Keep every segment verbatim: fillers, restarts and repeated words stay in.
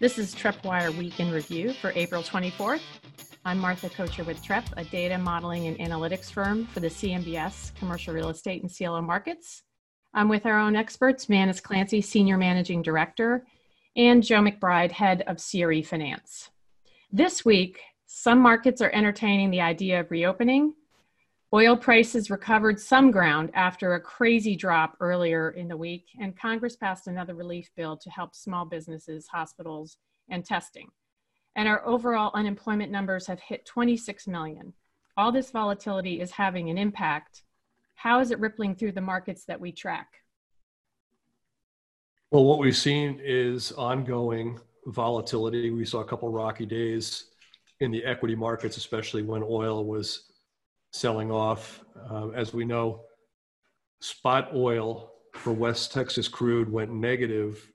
This is Trepwire Week in Review for April twenty-fourth. I'm Martha Kocher with Trepp, a data modeling and analytics firm for the C M B S, commercial real estate, and C L O markets. I'm with our own experts, Manus Clancy, Senior Managing Director, and Joe McBride, Head of C R E Finance. This week, some markets are entertaining the idea of reopening. Oil prices recovered some ground after a crazy drop earlier in the week, and Congress passed another relief bill to help small businesses, hospitals, and testing. And our overall unemployment numbers have hit twenty-six million. All this volatility is having an impact. How is it rippling through the markets that we track? Well, what we've seen is ongoing volatility. We saw a couple rocky days in the equity markets, especially when oil was selling off. Uh, as we know, spot oil for West Texas crude went negative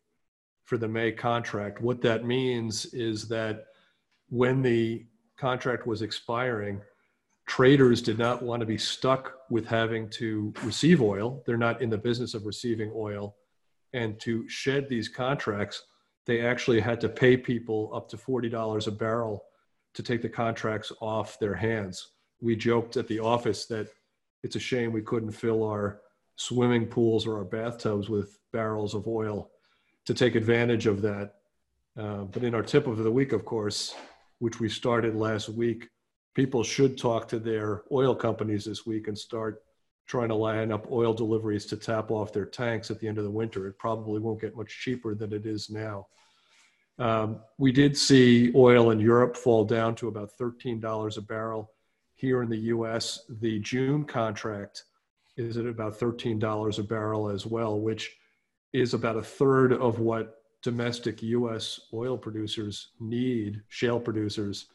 for the May contract. What that means is that when the contract was expiring, traders did not want to be stuck with having to receive oil. They're not in the business of receiving oil. And to shed these contracts, they actually had to pay people up to forty dollars a barrel to take the contracts off their hands. We joked at the office that it's a shame we couldn't fill our swimming pools or our bathtubs with barrels of oil to take advantage of that. Uh, but in our tip of the week, of course, which we started last week, people should talk to their oil companies this week and start trying to line up oil deliveries to tap off their tanks at the end of the winter. It probably won't get much cheaper than it is now. Um, we did see oil in Europe fall down to about thirteen dollars a barrel. Here in the U S, the June contract is at about thirteen dollars a barrel as well, which is about a third of what domestic U S oil producers need, shale producers,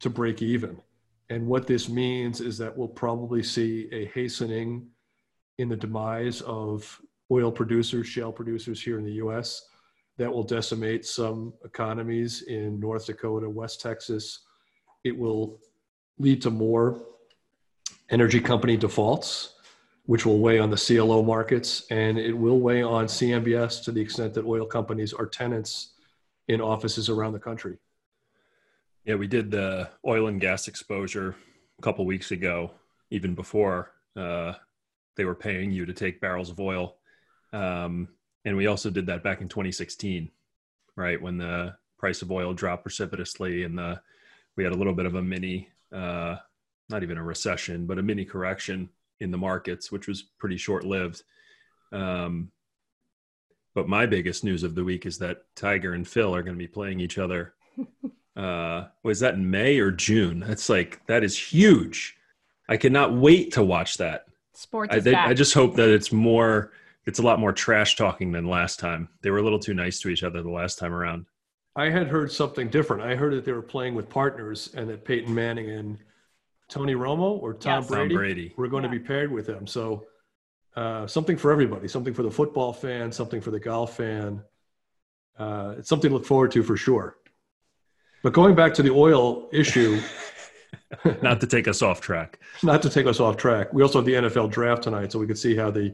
to break even. And what this means is that we'll probably see a hastening in the demise of oil producers, shale producers here in the U S that will decimate some economies in North Dakota, West Texas. It will lead to more energy company defaults, which will weigh on the C L O markets, and it will weigh on C M B S to the extent that oil companies are tenants in offices around the country. Yeah, we did the oil and gas exposure a couple of weeks ago, even before uh, they were paying you to take barrels of oil. Um, and we also did that back in twenty sixteen, right, when the price of oil dropped precipitously and the we had a little bit of a mini Uh, not even a recession, but a mini correction in the markets, which was pretty short-lived. Um, but my biggest news of the week is that Tiger and Phil are going to be playing each other. Uh, was that in May or June? That's like, that is huge. I cannot wait to watch that. Sports I, they, I just hope that it's more, it's a lot more trash talking than last time. They were a little too nice to each other the last time around. I had heard something different. I heard that they were playing with partners and that Peyton Manning and Tony Romo or Tom, yes, Brady, Tom Brady were going yeah. to be paired with them. So uh, something for everybody, something for the football fan, something for the golf fan. Uh, it's something to look forward to for sure. But going back to the oil issue. Not to take us off track. Not to take us off track. We also have the N F L draft tonight, so we could see how the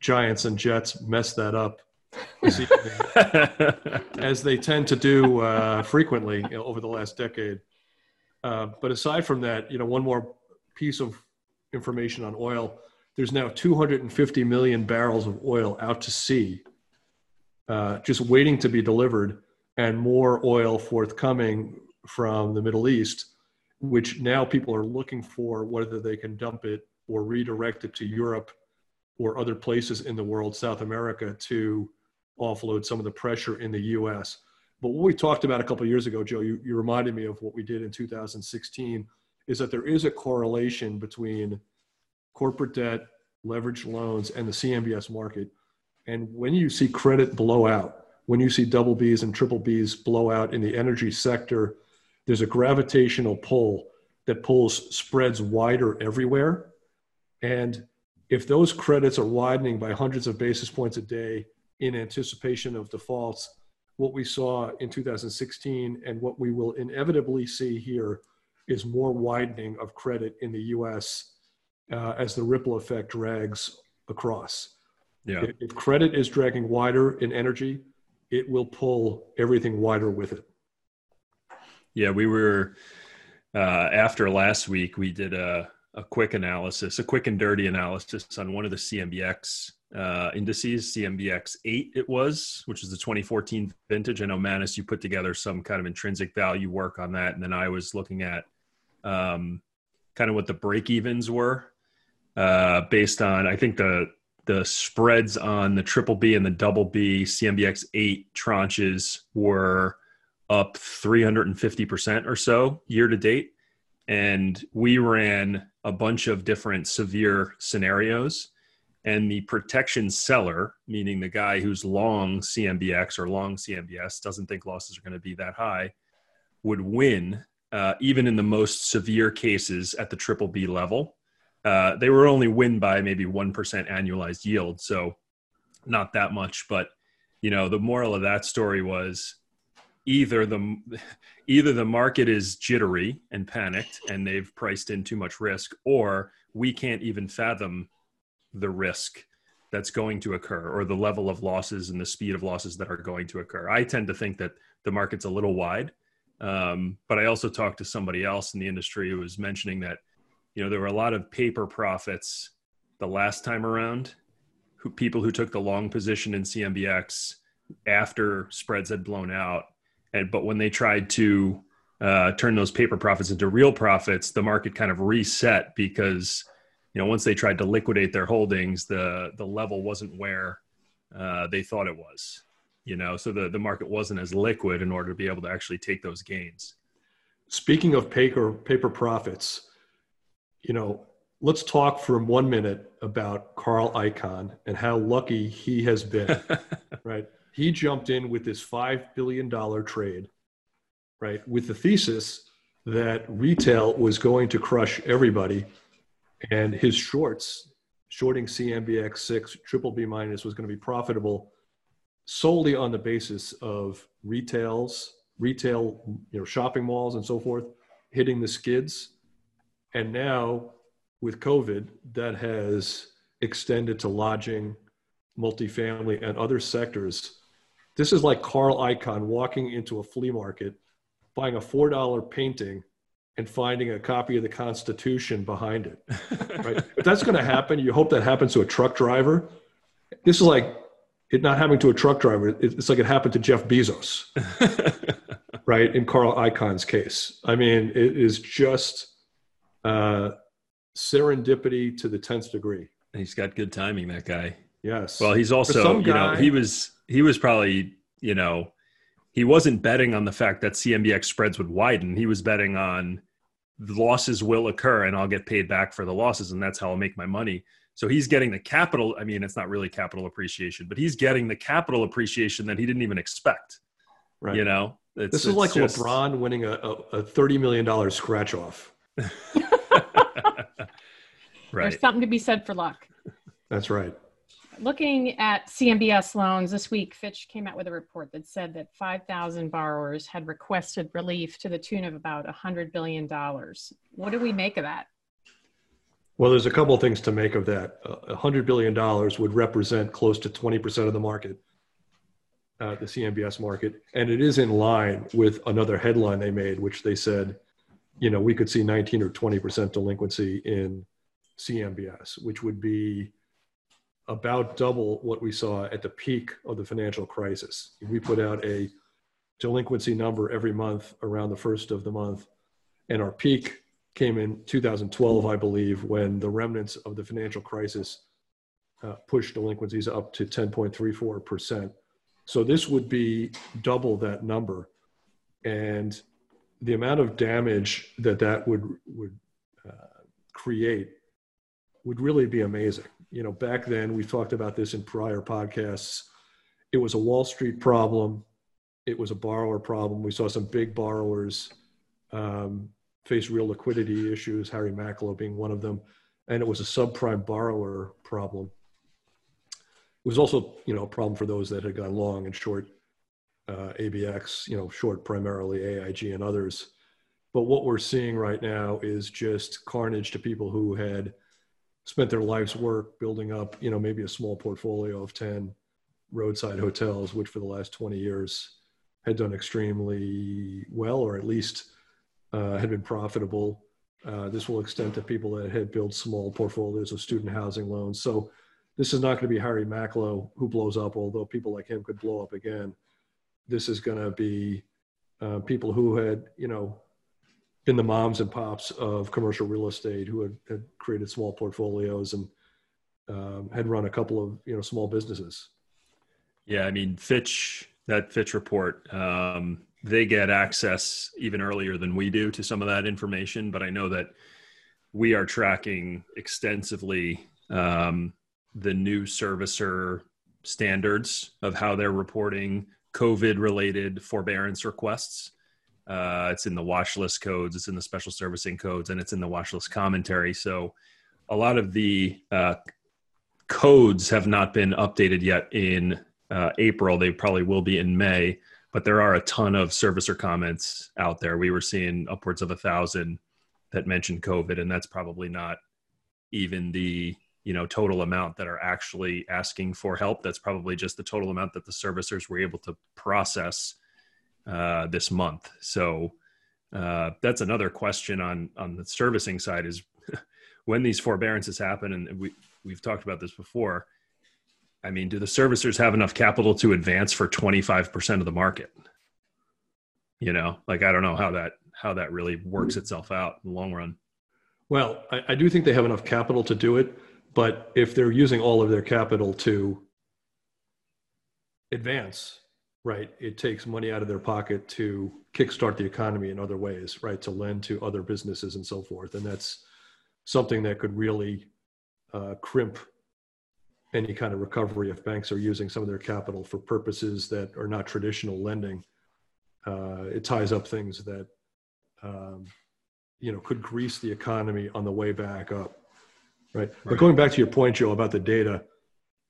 Giants and Jets messed that up. As they tend to do uh, frequently you know, over the last decade. Uh, but aside from that, you know, one more piece of information on oil. There's now two hundred fifty million barrels of oil out to sea, uh, just waiting to be delivered, and more oil forthcoming from the Middle East, which now people are looking for whether they can dump it or redirect it to Europe or other places in the world, South America, to offload some of the pressure in the U S. But what we talked about a couple of years ago, Joe, you, you reminded me of what we did in two thousand sixteen, is that there is a correlation between corporate debt, leveraged loans, and the C M B S market. And when you see credit blow out, when you see double B's and triple B's blow out in the energy sector, there's a gravitational pull that pulls spreads wider everywhere. And if those credits are widening by hundreds of basis points a day in anticipation of defaults, what we saw in two thousand sixteen and what we will inevitably see here is more widening of credit in the U S uh, as the ripple effect drags across. Yeah. If, if credit is dragging wider in energy, it will pull everything wider with it. Yeah, we were, uh, after last week, we did a, a quick analysis, a quick and dirty analysis on one of the C M B X uh, indices, C M B X eight it was, which is the twenty fourteen vintage. I know, Manus, you put together some kind of intrinsic value work on that. And then I was looking at um, kind of what the break-evens were uh, based on, I think, the the spreads on the triple B and the double B C M B X eight tranches were up three hundred fifty percent or so year to date. And we ran a bunch of different severe scenarios, and the protection seller, meaning the guy who's long C M B X or long C M B S, doesn't think losses are going to be that high, would win uh, even in the most severe cases at the triple B level. Uh, they were only win by maybe one percent annualized yield. So not that much, but you know, the moral of that story was, Either the either the market is jittery and panicked and they've priced in too much risk, or we can't even fathom the risk that's going to occur or the level of losses and the speed of losses that are going to occur. I tend to think that the market's a little wide, um, but I also talked to somebody else in the industry who was mentioning that, you know, there were a lot of paper profits the last time around, who people who took the long position in C M B X after spreads had blown out. And, but when they tried to uh, turn those paper profits into real profits, the market kind of reset because, you know, once they tried to liquidate their holdings, the the level wasn't where uh, they thought it was, you know, so the, the market wasn't as liquid in order to be able to actually take those gains. Speaking of paper, paper profits, you know, let's talk for one minute about Carl Icahn and how lucky he has been, right? He jumped in with this five billion dollars trade, right, with the thesis that retail was going to crush everybody, and his shorts, shorting C M B X six, triple B minus, was going to be profitable solely on the basis of retails, retail, you know, shopping malls and so forth, hitting the skids. And now with COVID, that has extended to lodging, multifamily, and other sectors. This is like Carl Icahn walking into a flea market, buying a four dollar painting and finding a copy of the Constitution behind it, right? If that's going to happen, you hope that happens to a truck driver. This is like it not happening to a truck driver. It's like it happened to Jeff Bezos, right? In Carl Icahn's case. I mean, it is just uh, serendipity to the tenth degree. He's got good timing, that guy. Yes. Well, he's also, you guy, know, he was, he was probably, you know, he wasn't betting on the fact that C M B X spreads would widen. He was betting on the losses will occur and I'll get paid back for the losses. And that's how I'll make my money. So he's getting the capital. I mean, it's not really capital appreciation, but he's getting the capital appreciation that he didn't even expect. Right. You know, it's, this is it's like just LeBron winning a, a thirty million dollars scratch off. Right. There's something to be said for luck. That's right. Looking at C M B S loans this week, Fitch came out with a report that said that five thousand borrowers had requested relief to the tune of about one hundred billion dollars. What do we make of that? Well, there's a couple of things to make of that. Uh, one hundred billion dollars would represent close to twenty percent of the market, uh, the C M B S market. And it is in line with another headline they made, which they said, you know, we could see nineteen or twenty percent delinquency in C M B S, which would be about double what we saw at the peak of the financial crisis. We put out a delinquency number every month around the first of the month. And our peak came in two thousand twelve, I believe, when the remnants of the financial crisis uh, pushed delinquencies up to ten point three four percent. So this would be double that number. And the amount of damage that that would, would uh, create would really be amazing. You know, back then, we talked about this in prior podcasts. It was a Wall Street problem. It was a borrower problem. We saw some big borrowers um, face real liquidity issues, Harry Macklowe being one of them. And it was a subprime borrower problem. It was also, you know, a problem for those that had gone long and short uh, A B X, you know, short primarily A I G and others. But what we're seeing right now is just carnage to people who had spent their life's work building up, you know, maybe a small portfolio of ten roadside hotels, which for the last twenty years had done extremely well, or at least uh, had been profitable. Uh, this will extend to people that had built small portfolios of student housing loans. So this is not going to be Harry Macklowe who blows up, although people like him could blow up again. This is going to be uh, people who had, you know, been the moms and pops of commercial real estate, who had, had created small portfolios and um, had run a couple of, you know, small businesses. Yeah, I mean, Fitch, that Fitch report, um, they get access even earlier than we do to some of that information. But I know that we are tracking extensively um, the new servicer standards of how they're reporting COVID-related forbearance requests. Uh, it's in the watch list codes, it's in the special servicing codes, and it's in the watch list commentary. So a lot of the uh, codes have not been updated yet in uh, April. They probably will be in May, but there are a ton of servicer comments out there. We were seeing upwards of a thousand that mentioned COVID, and that's probably not even the, you know, total amount that are actually asking for help. That's probably just the total amount that the servicers were able to process uh, this month. So uh, that's another question on, on the servicing side is when these forbearances happen. And we, we've talked about this before. I mean, do the servicers have enough capital to advance for twenty-five percent of the market? You know, like, I don't know how that, how that really works itself out in the long run. Well, I, I do think they have enough capital to do it. But if they're using all of their capital to advance, right, it takes money out of their pocket to kickstart the economy in other ways, right, to lend to other businesses and so forth. And that's something that could really uh, crimp any kind of recovery if banks are using some of their capital for purposes that are not traditional lending. Uh, it ties up things that, um, you know, could grease the economy on the way back up. Right. But going back to your point, Joe, about the data,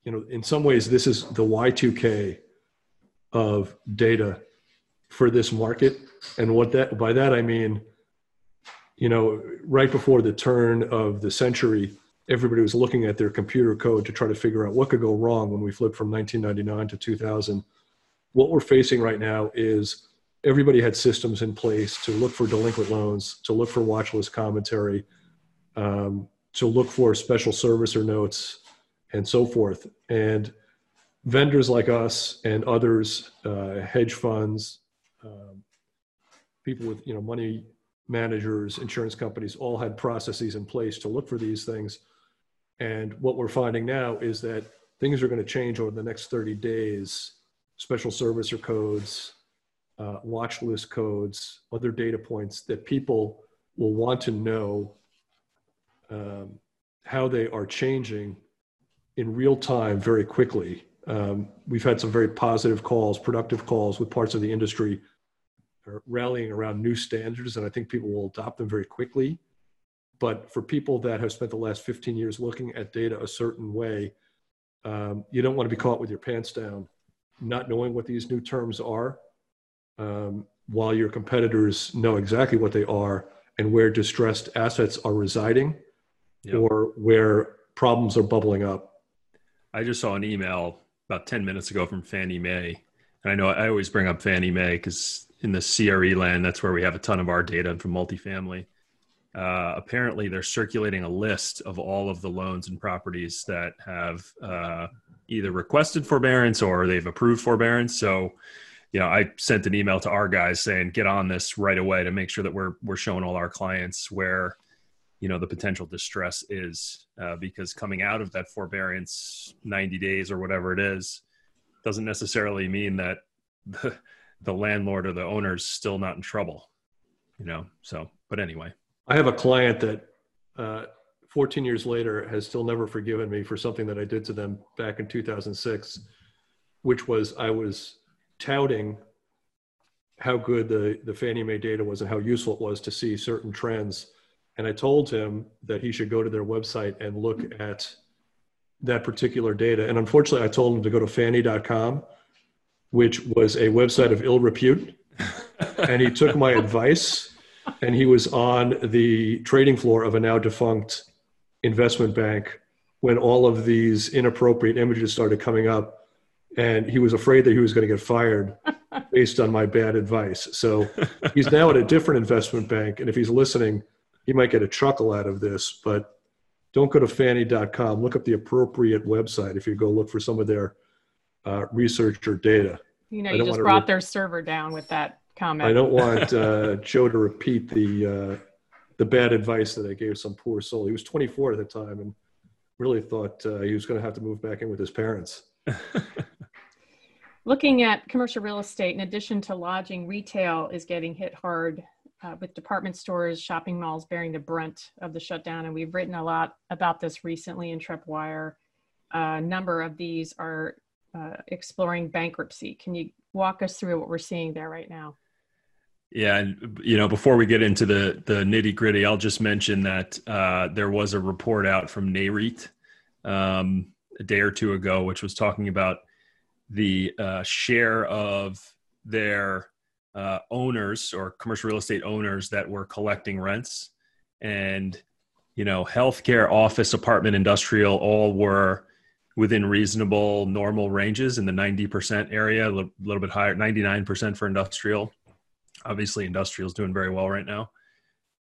you know, in some ways, this is the Y two K of data for this market. And what that, by that, I mean, you know, right before the turn of the century, everybody was looking at their computer code to try to figure out what could go wrong when we flipped from nineteen ninety-nine to two thousand. What we're facing right now is everybody had systems in place to look for delinquent loans, to look for watch list commentary, um, to look for special servicer notes and so forth. And vendors like us and others, uh, hedge funds, um, people with, you know, money managers, insurance companies, all had processes in place to look for these things. And what we're finding now is that things are going to change over the next thirty days, special servicer codes, uh, watch list codes, other data points that people will want to know Um, how they are changing in real time very quickly. Um, we've had some very positive calls, productive calls with parts of the industry rallying around new standards, and I think people will adopt them very quickly. But for people that have spent the last fifteen years looking at data a certain way, um, you don't want to be caught with your pants down, not knowing what these new terms are, um, while your competitors know exactly what they are and where distressed assets are residing. Yep. Or where problems are bubbling up. I just saw an email about ten minutes ago from Fannie Mae. And I know I always bring up Fannie Mae because in the C R E land, that's where we have a ton of our data from multifamily. Uh, apparently, they're circulating a list of all of the loans and properties that have uh, either requested forbearance or they've approved forbearance. So, you know, I sent an email to our guys saying, get on this right away to make sure that we're we're showing all our clients where, you know, the potential distress is, uh, because coming out of that forbearance ninety days or whatever it is, doesn't necessarily mean that the, the landlord or the owner's still not in trouble, you know? So, but anyway. I have a client that uh, fourteen years later has still never forgiven me for something that I did to them back in two thousand six, which was I was touting how good the, the Fannie Mae data was and how useful it was to see certain trends. And I told him that he should go to their website and look at that particular data. And unfortunately, I told him to go to fannie dot com, which was a website of ill repute. And he took my advice, and he was on the trading floor of a now defunct investment bank when all of these inappropriate images started coming up and he was afraid that he was going to get fired based on my bad advice. So he's now at a different investment bank, and if he's listening, he might get a chuckle out of this, but don't go to fannie dot com. Look up the appropriate website if you go look for some of their uh, research or data. You know, you just brought re- their server down with that comment. I don't want uh, Joe to repeat the uh, the bad advice that I gave some poor soul. He was twenty-four at the time and really thought uh, he was going to have to move back in with his parents. Looking at commercial real estate, in addition to lodging, retail is getting hit hard uh, with department stores, shopping malls bearing the brunt of the shutdown. And we've written a lot about this recently in Trepp Wire. A uh, number of these are Uh, exploring bankruptcy. Can you walk us through what we're seeing there right now? Yeah, and you know, before we get into the the nitty gritty, I'll just mention that uh, there was a report out from NAREIT um, a day or two ago, which was talking about the uh, share of their uh, owners or commercial real estate owners that were collecting rents, and you know, healthcare, office, apartment, industrial, all were within reasonable normal ranges in the ninety percent area, a little, little bit higher, ninety-nine percent for industrial. Obviously, industrial is doing very well right now.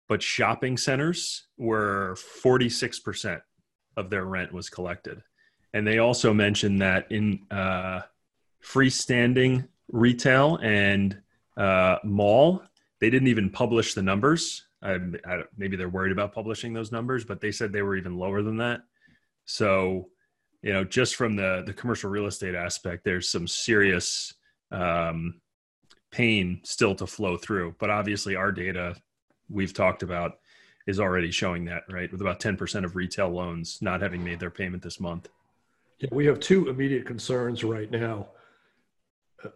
But shopping centers were forty-six percent of their rent was collected. And they also mentioned that in uh, freestanding retail and uh, mall, they didn't even publish the numbers. I, I, maybe they're worried about publishing those numbers, but they said they were even lower than that. So, you know, just from the, the commercial real estate aspect, there's some serious um, pain still to flow through. But obviously our data we've talked about is already showing that, right? With about ten percent of retail loans not having made their payment this month. Yeah, we have two immediate concerns right now,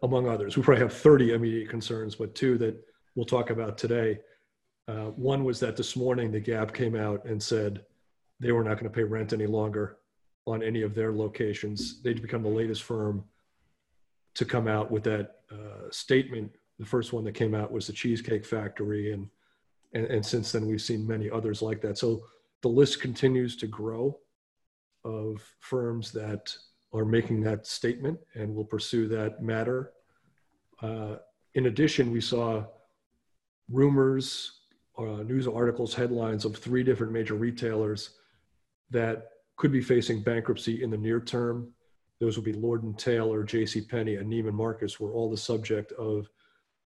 among others. We probably have thirty immediate concerns, but two that we'll talk about today. Uh, one was that this morning the Gap came out and said they were not going to pay rent any longer on any of their locations. They'd become the latest firm to come out with that uh, statement. The first one that came out was the Cheesecake Factory. And, and and since then, we've seen many others like that. So the list continues to grow of firms that are making that statement and will pursue that matter. Uh, in addition, we saw rumors, uh, news articles, headlines of three different major retailers that could be facing bankruptcy in the near term. Those would be Lord and Taylor, JCPenney, and Neiman Marcus were all the subject of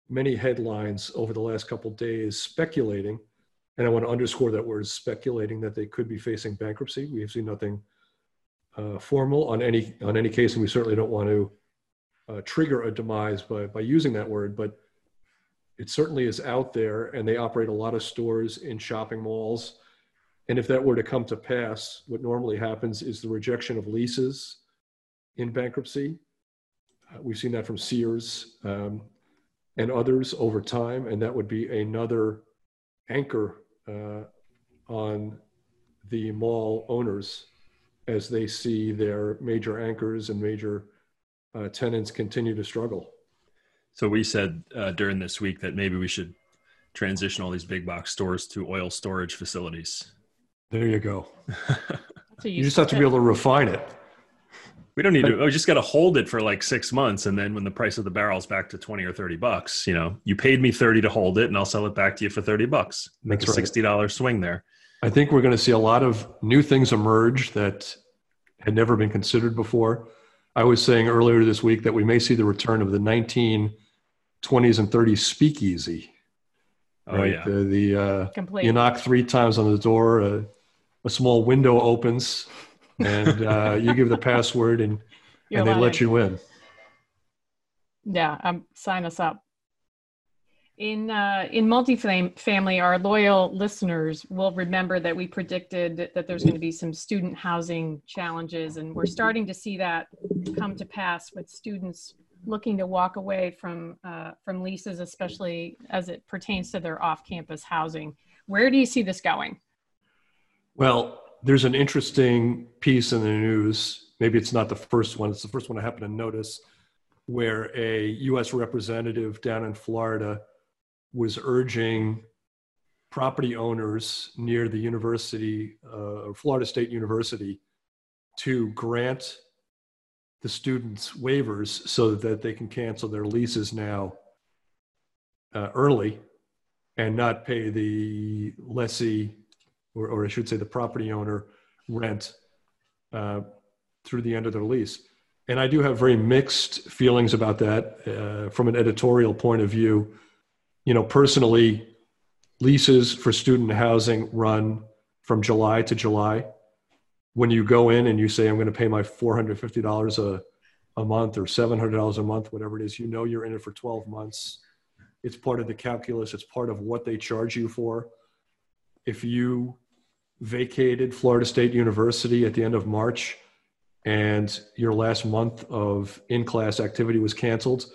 many headlines over the last couple of days speculating, and I want to underscore that word speculating, that they could be facing bankruptcy. We have seen nothing uh, formal on any on any case, and we certainly don't want to uh, trigger a demise by, by using that word, but it certainly is out there, and they operate a lot of stores in shopping malls. And if that were to come to pass, what normally happens is the rejection of leases in bankruptcy. Uh, we've seen that from Sears um, and others over time, and that would be another anchor uh, on the mall owners as they see their major anchors and major uh, tenants continue to struggle. So we said uh, during this week that maybe we should transition all these big box stores to oil storage facilities. There you go. You just have to be able to refine it. We don't need to. We just got to hold it for like six months. And then when the price of the barrel's back to twenty or thirty bucks, you know, you paid me thirty to hold it and I'll sell it back to you for thirty bucks. Make That's a right. sixty dollars swing there. I think we're going to see a lot of new things emerge that had never been considered before. I was saying earlier this week that we may see the return of the nineteen twenties and thirties speakeasy. Oh, right? Yeah. The, the, uh, Complete. You knock three times on the door, uh, a small window opens and uh, you give the password and, and they lying. Let you in. Yeah, um, sign us up. In uh, in multifamily, our loyal listeners will remember that we predicted that there's going to be some student housing challenges, and we're starting to see that come to pass with students looking to walk away from uh, from leases, especially as it pertains to their off-campus housing. Where do you see this going? Well, there's an interesting piece in the news. Maybe it's not the first one. It's the first one I happen to notice, where a U S representative down in Florida was urging property owners near the university, uh, Florida State University, to grant the students waivers so that they can cancel their leases now uh, early and not pay the lessee, or, or I should say the property owner, rent uh, through the end of their lease. And I do have very mixed feelings about that uh, from an editorial point of view. You know, personally, leases for student housing run from July to July. When you go in and you say, I'm going to pay my four hundred fifty dollars a, a month or seven hundred dollars a month, whatever it is, you know you're in it for twelve months. It's part of the calculus. It's part of what they charge you for. If you vacated Florida State University at the end of March and your last month of in-class activity was canceled,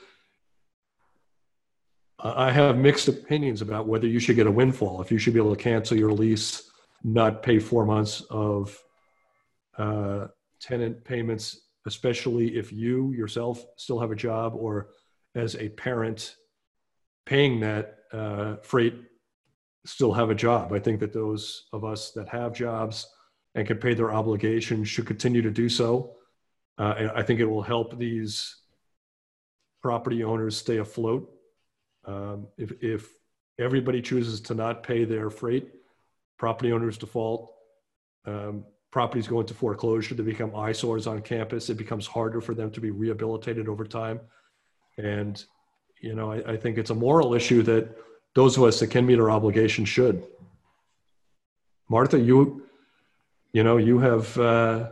I have mixed opinions about whether you should get a windfall, if you should be able to cancel your lease, not pay four months of uh, tenant payments, especially if you yourself still have a job or as a parent paying that uh, freight still have a job. I think that those of us that have jobs and can pay their obligations should continue to do so. Uh, and I think it will help these property owners stay afloat. Um, if, if everybody chooses to not pay their freight, property owners default, um, properties go into foreclosure, they become eyesores on campus, it becomes harder for them to be rehabilitated over time. And, you know, I, I think it's a moral issue that those of us that can meet our obligations should. Martha, you, you know, you have uh,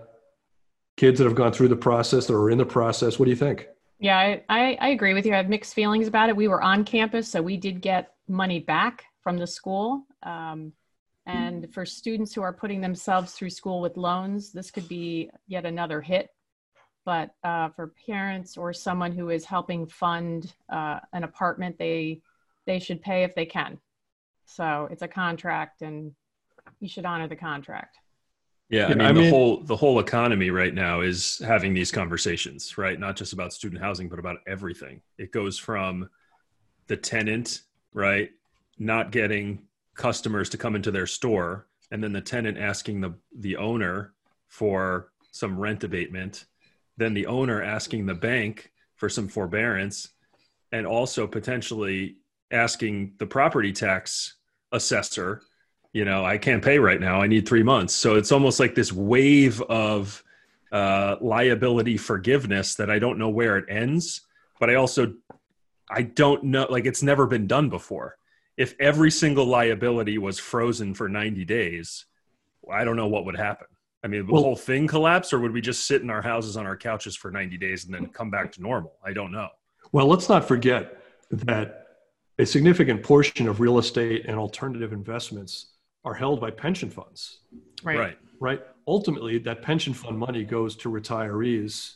kids that have gone through the process, that are in the process. What do you think? Yeah, I, I, I agree with you. I have mixed feelings about it. We were on campus, so we did get money back from the school. Um, and for students who are putting themselves through school with loans, this could be yet another hit. But uh, for parents or someone who is helping fund uh, an apartment, they they should pay if they can. So it's a contract, and you should honor the contract. Yeah, I mean, I mean, the whole the whole economy right now is having these conversations, right? Not just about student housing, but about everything. It goes from the tenant, right, not getting customers to come into their store, and then the tenant asking the, the owner for some rent abatement, then the owner asking the bank for some forbearance, and also potentially asking the property tax assessor, you know, I can't pay right now, I need three months. So it's almost like this wave of uh, liability forgiveness that I don't know where it ends, but I also, I don't know, like it's never been done before. If every single liability was frozen for ninety days, I don't know what would happen. I mean, would well, the whole thing collapse, or would we just sit in our houses on our couches for ninety days and then come back to normal? I don't know. Well, let's not forget that a significant portion of real estate and alternative investments are held by pension funds. Right. Right. Right. Ultimately, that pension fund money goes to retirees.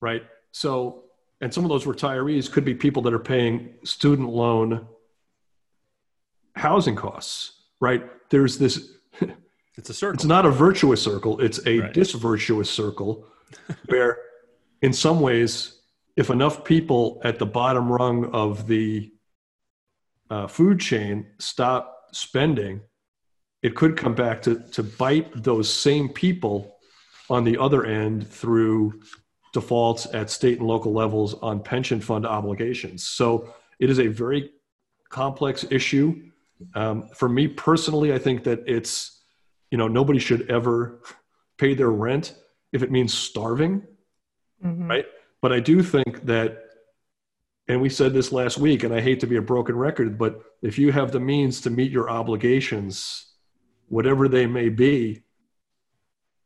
Right. So, and some of those retirees could be people that are paying student loan housing costs. Right. There's this. It's a circle. It's not a virtuous circle. It's a right. disvirtuous circle where, in some ways, if enough people at the bottom rung of the uh, food chain stop spending, it could come back to, to bite those same people on the other end through defaults at state and local levels on pension fund obligations. So it is a very complex issue. Um, for me personally, I think that it's, you know, nobody should ever pay their rent if it means starving, mm-hmm. right? But I do think that, and we said this last week, and I hate to be a broken record, but if you have the means to meet your obligations, whatever they may be,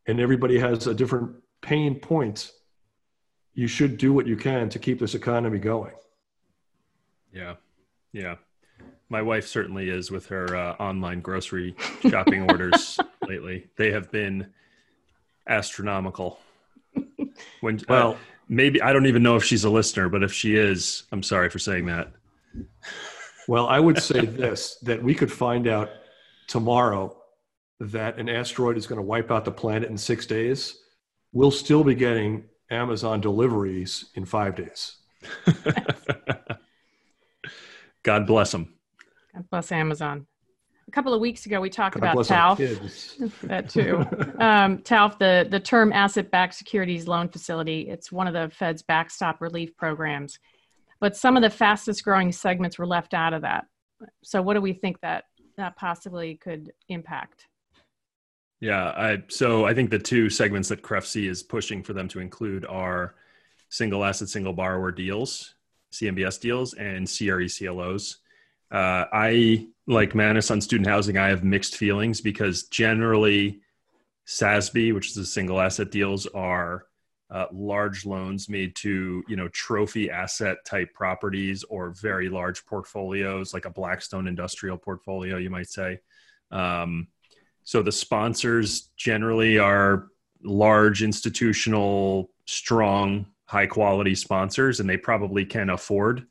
and everybody has a different pain point, you should do what you can to keep this economy going. Yeah. Yeah. My wife certainly is with her uh, online grocery shopping orders lately. They have been astronomical. When, well, uh, maybe, I don't even know if she's a listener, but if she is, I'm sorry for saying that. Well, I would say this, that we could find out tomorrow that an asteroid is going to wipe out the planet in six days, we'll still be getting Amazon deliveries in five days. God bless them. God bless Amazon. a couple of weeks ago, we talked God about TALF. That too. Um, TALF, the, the term asset-backed securities loan facility. It's one of the Fed's backstop relief programs. But some of the fastest growing segments were left out of that. So what do we think that that possibly could impact? Yeah, I, so I think the two segments that C R E F C is pushing for them to include are single asset, single borrower deals, C M B S deals, and C R E C L Os. Uh, I, like Manus on student housing, I have mixed feelings because generally S A S B, which is the single asset deals, are Uh, large loans made to, you know, trophy asset type properties or very large portfolios, like a Blackstone industrial portfolio, you might say. Um, so the sponsors generally are large, institutional, strong, high quality sponsors, and they probably can afford,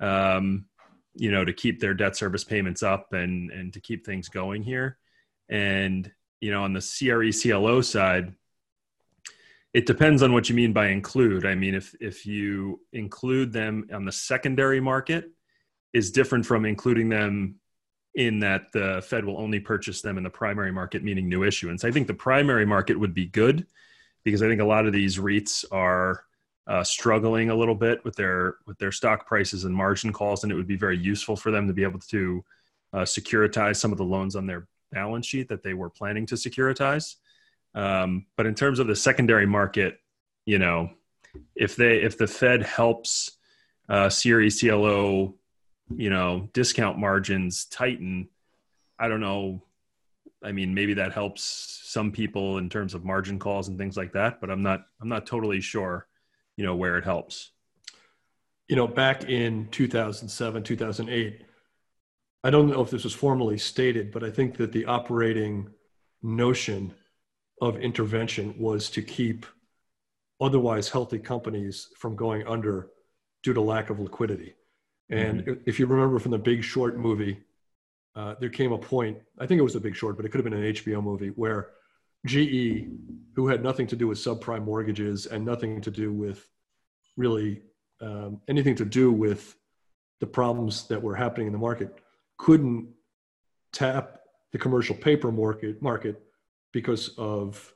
um, you know, to keep their debt service payments up and, and to keep things going here. And, you know, on the C R E C L O side, it depends on what you mean by include. I mean, if if you include them on the secondary market, is different from including them in that the Fed will only purchase them in the primary market, meaning new issuance. I think the primary market would be good because I think a lot of these REITs are uh, struggling a little bit with their with their stock prices and margin calls, and it would be very useful for them to be able to uh, securitize some of the loans on their balance sheet that they were planning to securitize. Um, but in terms of the secondary market, you know, if they, if the Fed helps, uh, C R E C L O, you know, discount margins tighten, I don't know. I mean, maybe that helps some people in terms of margin calls and things like that, but I'm not, I'm not totally sure, you know, where it helps. You know, back in two thousand seven, two thousand eight, I don't know if this was formally stated, but I think that the operating notion of intervention was to keep otherwise healthy companies from going under due to lack of liquidity. And mm-hmm. if you remember from the Big Short movie, uh, there came a point, I think it was the Big Short, but it could have been an H B O movie, where G E, who had nothing to do with subprime mortgages and nothing to do with really um, anything to do with the problems that were happening in the market, couldn't tap the commercial paper market, market because of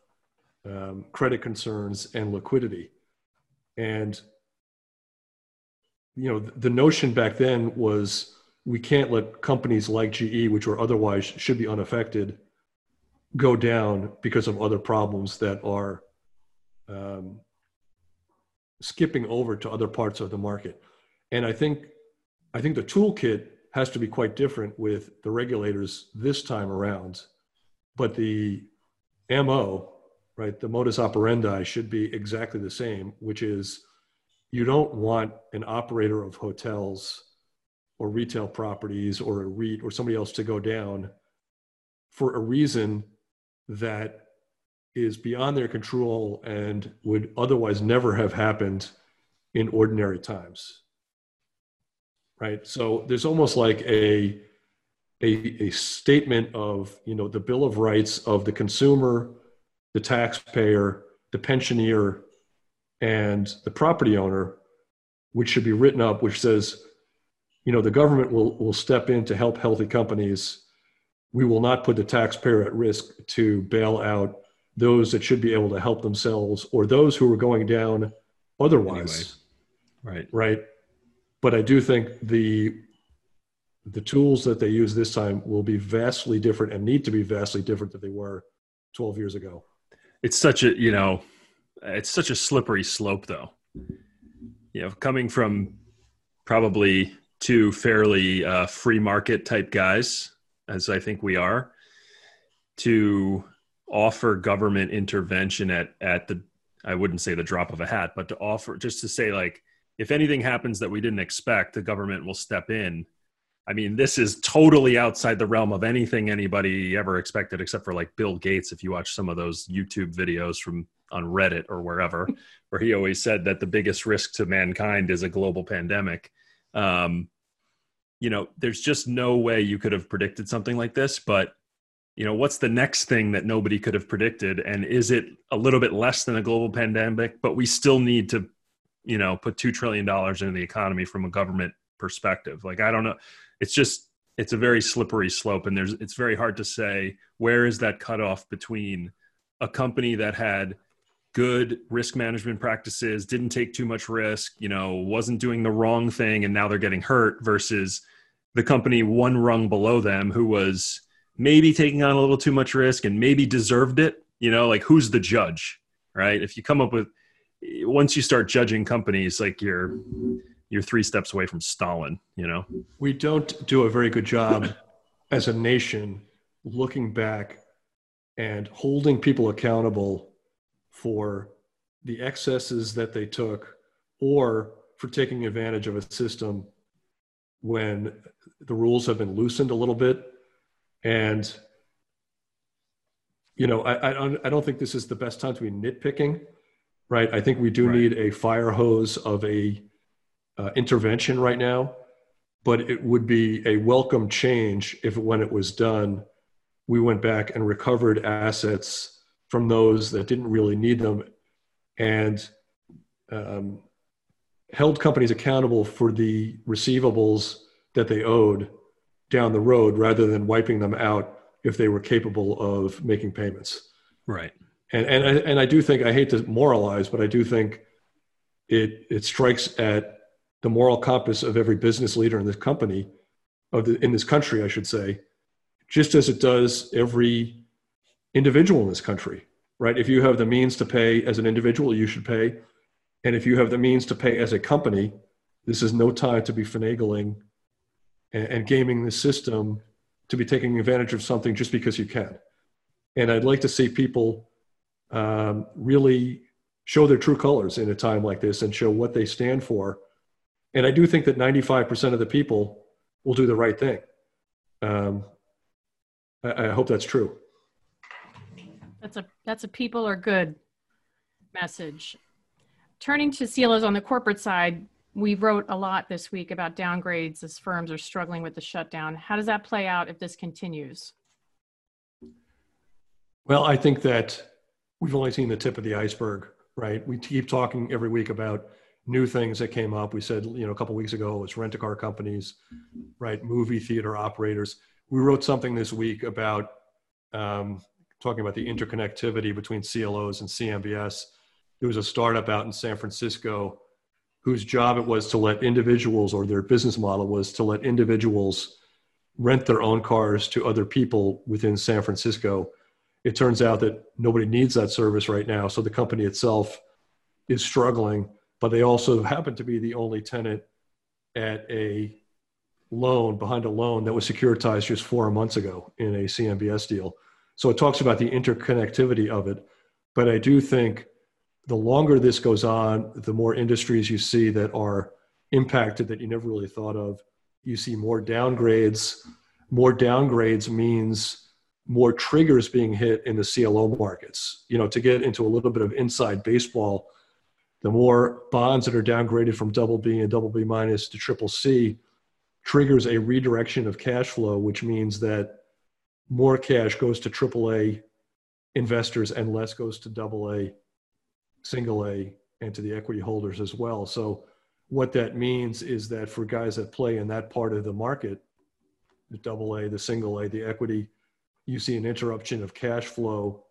um, credit concerns and liquidity. And, you know, the, the notion back then was we can't let companies like G E, which were otherwise should be unaffected, go down because of other problems that are um, skipping over to other parts of the market. And I think, I think the toolkit has to be quite different with the regulators this time around, but the M O, right, the modus operandi should be exactly the same, which is you don't want an operator of hotels or retail properties or a REIT or somebody else to go down for a reason that is beyond their control and would otherwise never have happened in ordinary times, right? So there's almost like a A, a statement of, you know, the Bill of Rights of the consumer, the taxpayer, the pensioner, and the property owner, which should be written up, which says, you know, the government will, will step in to help healthy companies. We will not put the taxpayer at risk to bail out those that should be able to help themselves or those who are going down otherwise. Anyway, right. Right. But I do think the The tools that they use this time will be vastly different and need to be vastly different than they were twelve years ago. It's such a, you know, it's such a slippery slope though. You know, coming from probably two fairly uh, free market type guys, as I think we are, to offer government intervention at, at the, I wouldn't say the drop of a hat, but to offer, just to say like, if anything happens that we didn't expect, the government will step in. I mean, this is totally outside the realm of anything anybody ever expected, except for like Bill Gates, if you watch some of those YouTube videos from on Reddit or wherever, where he always said that the biggest risk to mankind is a global pandemic. Um, you know, there's just no way you could have predicted something like this, but you know, what's the next thing that nobody could have predicted? And is it a little bit less than a global pandemic, but we still need to, you know, put two trillion dollars into the economy from a government perspective? Like, I don't know. It's just it's a very slippery slope, and there's it's very hard to say where is that cutoff between a company that had good risk management practices, didn't take too much risk, you know, wasn't doing the wrong thing, and now they're getting hurt, versus the company one rung below them who was maybe taking on a little too much risk and maybe deserved it. You know, like, who's the judge, right? If you come up with, once you start judging companies, like you're you're three steps away from Stalin, you know? We don't do a very good job as a nation looking back and holding people accountable for the excesses that they took or for taking advantage of a system when the rules have been loosened a little bit. And, you know, I, I, don't, I don't think this is the best time to be nitpicking, right? I think we do right. need a fire hose of a Uh, intervention right now, but it would be a welcome change if when it was done, we went back and recovered assets from those that didn't really need them and um, held companies accountable for the receivables that they owed down the road rather than wiping them out if they were capable of making payments. Right. And, and, I, and I do think, I hate to moralize, but I do think it it strikes at the moral compass of every business leader in this company, of the, in this country, I should say, just as it does every individual in this country, right? If you have the means to pay as an individual, you should pay. And if you have the means to pay as a company, this is no time to be finagling and, and gaming the system to be taking advantage of something just because you can. And I'd like to see people um, really show their true colors in a time like this and show what they stand for. And I do think that ninety-five percent of the people will do the right thing. Um, I, I hope that's true. That's a that's a people are good message. Turning to C L Os on the corporate side, we wrote a lot this week about downgrades as firms are struggling with the shutdown. How does that play out if this continues? Well, I think that we've only seen the tip of the iceberg, right? We keep talking every week about new things that came up. We said, you know, a couple of weeks ago, it was rent-a-car companies, right? Movie theater operators. We wrote something this week about um, talking about the interconnectivity between C L Os and C M B S. There was a startup out in San Francisco whose job it was to let individuals, or their business model was to let individuals rent their own cars to other people within San Francisco. It turns out that nobody needs that service right now. So the company itself is struggling, but they also happen to be the only tenant at a loan, behind a loan that was securitized just four months ago in a C M B S deal. So it talks about the interconnectivity of it. But I do think the longer this goes on, the more industries you see that are impacted that you never really thought of. You see more downgrades. More downgrades means more triggers being hit in the C L O markets. You know, to get into a little bit of inside baseball, the more bonds that are downgraded from double B and double B minus to triple C triggers a redirection of cash flow, which means that more cash goes to triple A investors and less goes to double A, single A, and to the equity holders as well. So what that means is that for guys that play in that part of the market, the double A, the single A, the equity, you see an interruption of cash flow,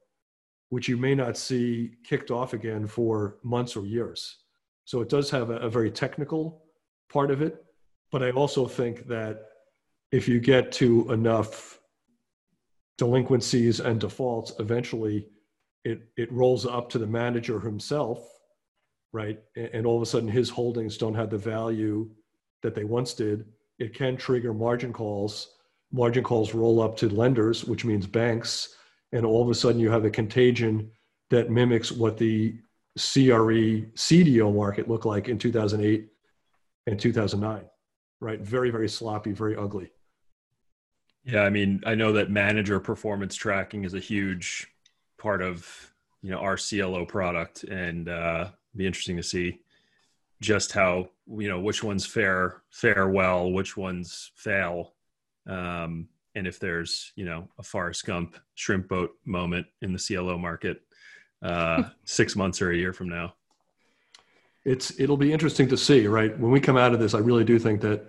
which you may not see kicked off again for months or years. So it does have a, a very technical part of it. But I also think that if you get to enough delinquencies and defaults, eventually it, it rolls up to the manager himself, right? And, and all of a sudden his holdings don't have the value that they once did. It can trigger margin calls. Margin calls roll up to lenders, which means banks. And all of a sudden you have a contagion that mimics what the C R E C D O market looked like in two thousand eight and two thousand nine, right? Very, very sloppy, very ugly. Yeah. I mean, I know that manager performance tracking is a huge part of, you know, our C L O product, and uh, be interesting to see just how, you know, which ones fare, fare well, which ones fail. Um, And if there's, you know, a Forrest Gump shrimp boat moment in the C L O market uh, six months or a year from now. It's, it'll be interesting to see, right? When we come out of this, I really do think that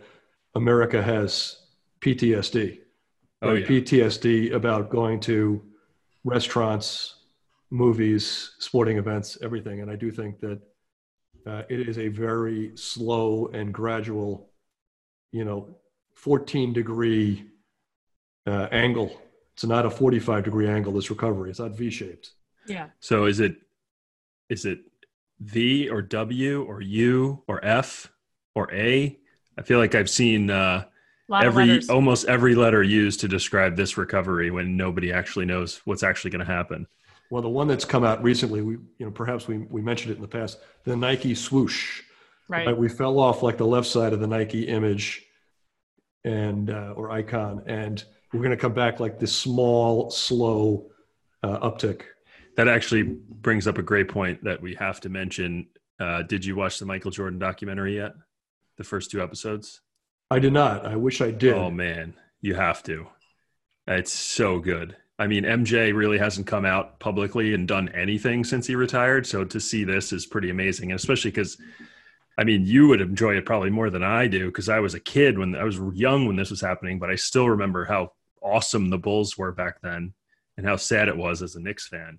America has P T S D. Oh, yeah. P T S D about going to restaurants, movies, sporting events, everything. And I do think that uh, it is a very slow and gradual, you know, fourteen degree uh, angle. It's not a forty-five degree angle, this recovery. It's not V-shaped. Yeah. So is it, is it V or W or U or F or A? I feel like I've seen uh, every almost every letter used to describe this recovery when nobody actually knows what's actually going to happen. Well, the one that's come out recently, we you know perhaps we we mentioned it in the past, the Nike swoosh. Right. Like we fell off like the left side of the Nike image, and uh, or icon, and we're going to come back like this small, slow uh, uptick. That actually brings up a great point that we have to mention. Uh, did you watch the Michael Jordan documentary yet? The first two episodes? I did not. I wish I did. Oh, man. You have to. It's so good. I mean, M J really hasn't come out publicly and done anything since he retired. So to see this is pretty amazing, and especially because, I mean, you would enjoy it probably more than I do, because I was a kid when I was young when this was happening, but I still remember how awesome the Bulls were back then and how sad it was as a Knicks fan.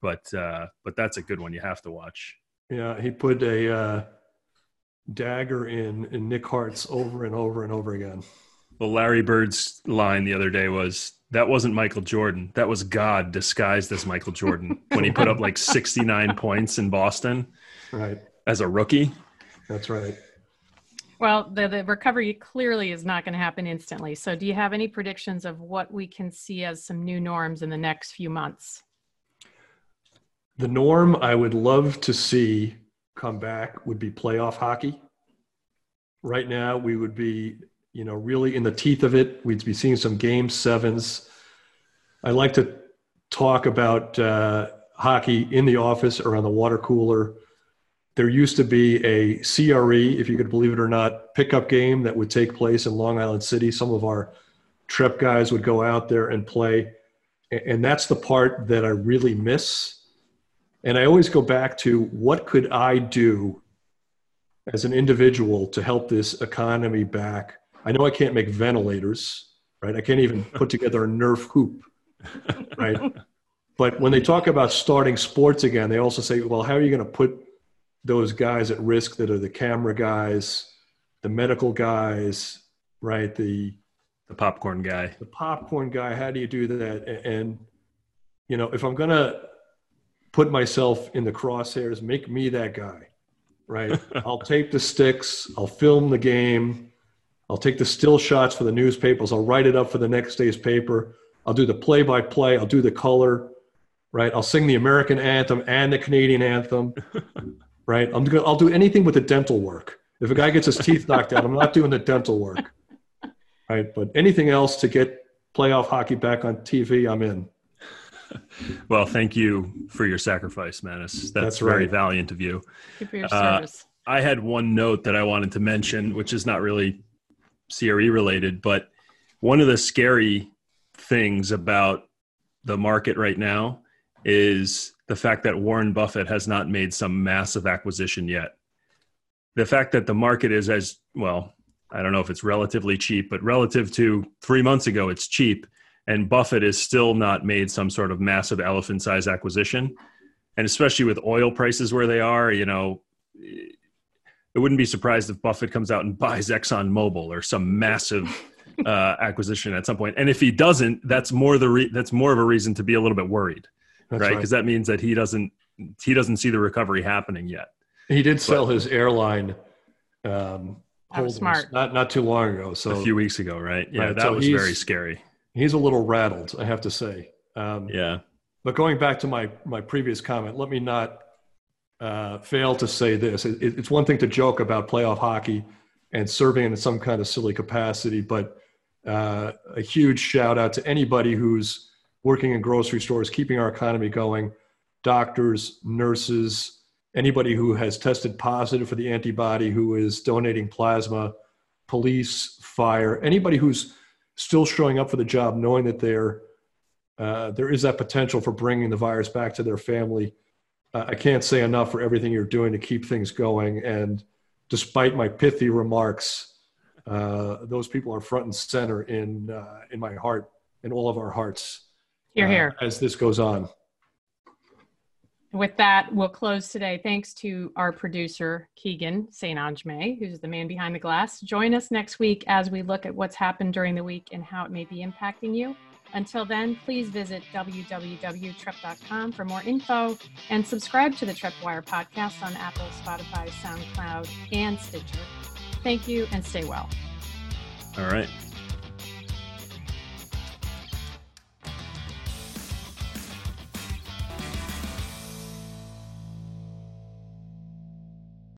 But uh, but that's a good one you have to watch. Yeah, he put a uh, dagger in, in Nick Hart's over and over and over again. Well, Larry Bird's line the other day was, that wasn't Michael Jordan. That was God disguised as Michael Jordan when he put up like sixty-nine points in Boston right. as a rookie. That's right. Well, the, the recovery clearly is not going to happen instantly. So do you have any predictions of what we can see as some new norms in the next few months? The norm I would love to see come back would be playoff hockey. Right now, we would be, you know, really in the teeth of it. We'd be seeing some game sevens. I like to talk about uh, hockey in the office or on the water cooler. There used to be a C R E, if you could believe it or not, pickup game that would take place in Long Island City. Some of our Trepp guys would go out there and play. And that's the part that I really miss. And I always go back to, what could I do as an individual to help this economy back? I know I can't make ventilators, right? I can't even put together a Nerf hoop, right? But when they talk about starting sports again, they also say, well, how are you going to put those guys at risk that are the camera guys, the medical guys, right? The the popcorn guy. The popcorn guy. How do you do that? And, you know, if I'm going to put myself in the crosshairs, make me that guy, right? I'll tape the sticks. I'll film the game. I'll take the still shots for the newspapers. I'll write it up for the next day's paper. I'll do the play-by-play. I'll do the color, right? I'll sing the American anthem and the Canadian anthem, right? I'm gonna, I'll do anything with the dental work. If a guy gets his teeth knocked out, I'm not doing the dental work, right? But anything else to get playoff hockey back on T V, I'm in. Well, thank you for your sacrifice, Manus. That's, That's right. Very valiant of you. Thank you for your service. Uh, I had one note that I wanted to mention, which is not really C R E related, but one of the scary things about the market right now is the fact that Warren Buffett has not made some massive acquisition yet. The fact that the market is as, well, I don't know if it's relatively cheap, but relative to three months ago, it's cheap. And Buffett has still not made some sort of massive elephant size acquisition. And especially with oil prices where they are, you know, it wouldn't be surprised if Buffett comes out and buys ExxonMobil or some massive uh, acquisition at some point. And if he doesn't, that's more the re- that's more of a reason to be a little bit worried, that's right? Because right. that means that he doesn't he doesn't see the recovery happening yet. He did sell but, his airline um, holdings smart. not not too long ago, so a few weeks ago, right? Yeah, right, that so was very scary. He's a little rattled, I have to say. Um, yeah. But going back to my my previous comment, let me not uh, fail to say this. It, it's one thing to joke about playoff hockey and serving in some kind of silly capacity, but uh, a huge shout out to anybody who's working in grocery stores, keeping our economy going, doctors, nurses, anybody who has tested positive for the antibody, who is donating plasma, police, fire, anybody who's still showing up for the job, knowing that there uh, there is that potential for bringing the virus back to their family. Uh, I can't say enough for everything you're doing to keep things going. And despite my pithy remarks, uh, those people are front and center in uh, in my heart and all of our hearts. Hear, hear. Uh, as this goes on. With that, we'll close today. Thanks to our producer, Keegan Saint Anjme, who's the man behind the glass. Join us next week as we look at what's happened during the week and how it may be impacting you. Until then, please visit w w w dot trepp dot com for more info and subscribe to the Trepp Wire podcast on Apple, Spotify, SoundCloud, and Stitcher. Thank you and stay well. All right.